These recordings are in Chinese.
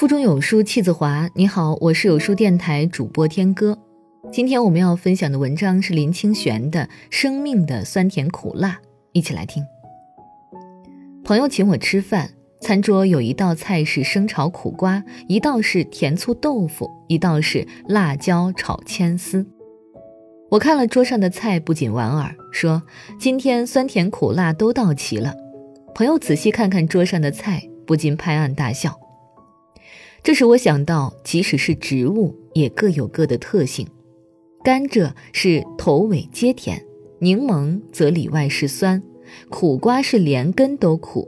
腹中有书气自华。你好，我是有书电台主播天歌。今天我们要分享的文章是林清玄的《生命的酸甜苦辣》，一起来听。朋友请我吃饭，餐桌有一道菜是生炒苦瓜，一道是甜醋豆腐，一道是辣椒炒千丝。我看了桌上的菜不禁莞尔，说今天酸甜苦辣都到齐了。朋友仔细看看桌上的菜，不禁拍案大笑。这使我想到，即使是植物也各有各的特性。甘蔗是头尾皆甜，柠檬则里外是酸，苦瓜是连根都苦，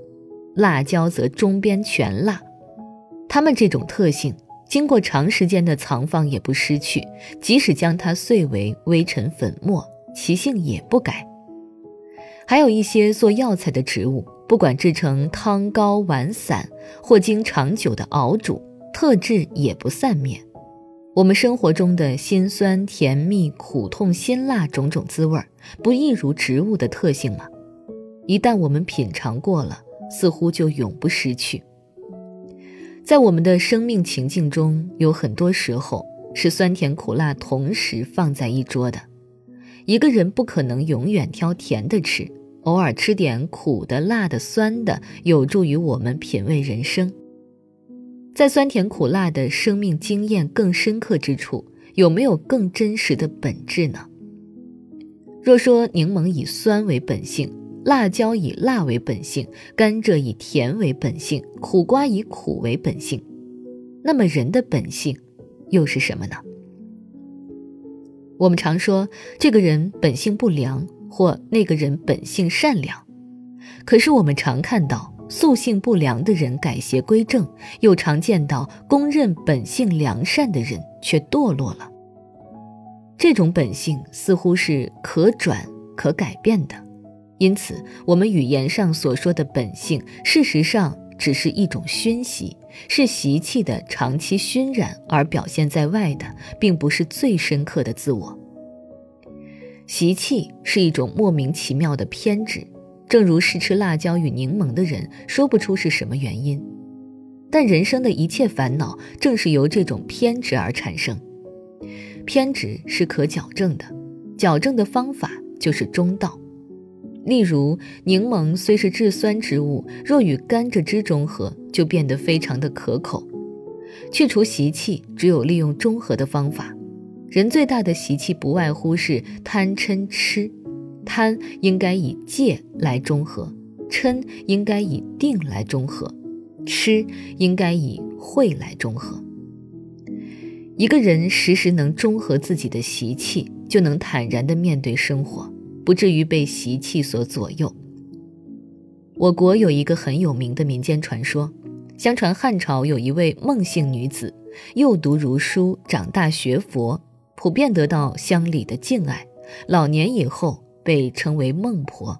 辣椒则中边全辣。它们这种特性经过长时间的藏放也不失去，即使将它碎为微尘粉末，其性也不改。还有一些做药材的植物，不管制成汤膏丸散或经长久的熬煮，特质也不散灭。我们生活中的辛酸甜蜜苦痛辛辣种种滋味，不亦如植物的特性吗？一旦我们品尝过了，似乎就永不失去。在我们的生命情境中，有很多时候是酸甜苦辣同时放在一桌的。一个人不可能永远挑甜的吃，偶尔吃点苦的辣的酸的，有助于我们品味人生。在酸甜苦辣的生命经验更深刻之处，有没有更真实的本质呢？若说柠檬以酸为本性，辣椒以辣为本性，甘蔗以甜为本性，苦瓜以苦为本性，那么人的本性又是什么呢？我们常说这个人本性不良，或那个人本性善良，可是我们常看到素性不良的人改邪归正，又常见到公认本性良善的人却堕落了。这种本性似乎是可转可改变的，因此我们语言上所说的本性，事实上只是一种熏习，是习气的长期熏染而表现在外的，并不是最深刻的自我。习气是一种莫名其妙的偏执，正如试吃辣椒与柠檬的人说不出是什么原因，但人生的一切烦恼正是由这种偏执而产生。偏执是可矫正的，矫正的方法就是中道。例如柠檬虽是制酸之物，若与甘蔗汁中和，就变得非常的可口。去除习气只有利用中和的方法。人最大的习气不外乎是贪嗔痴，贪应该以戒来中和，嗔应该以定来中和，痴应该以慧来中和。一个人时时能中和自己的习气，就能坦然地面对生活，不至于被习气所左右。我国有一个很有名的民间传说，相传汉朝有一位孟姓女子，幼读儒书，长大学佛，普遍得到乡里的敬爱，老年以后被称为孟婆。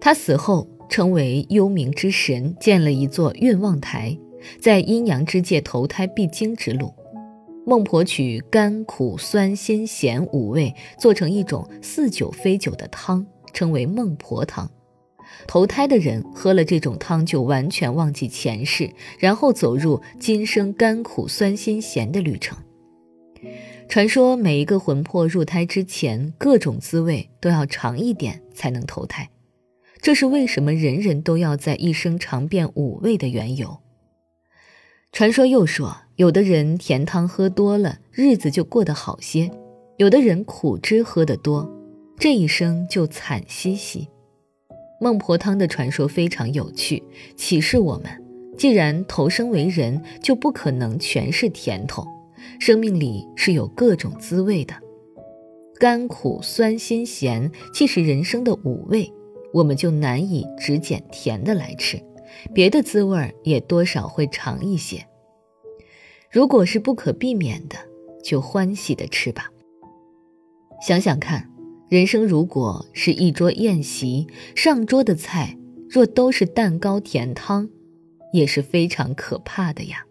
她死后称为幽冥之神，建了一座运望台，在阴阳之界投胎必经之路。孟婆取甘苦酸辛咸五味做成一种似酒非酒的汤，称为孟婆汤。投胎的人喝了这种汤就完全忘记前世，然后走入今生甘苦酸辛咸的旅程。传说每一个魂魄入胎之前，各种滋味都要尝一点才能投胎，这是为什么人人都要在一生尝遍五味的缘由。传说又说，有的人甜汤喝多了，日子就过得好些，有的人苦汁喝得多，这一生就惨兮兮。孟婆汤的传说非常有趣，启示我们，既然投生为人，就不可能全是甜头，生命里是有各种滋味的。甘苦酸辛咸既是人生的五味，我们就难以只捡甜的来吃，别的滋味也多少会尝一些。如果是不可避免的，就欢喜地吃吧。想想看，人生如果是一桌宴席，上桌的菜若都是蛋糕甜汤，也是非常可怕的呀。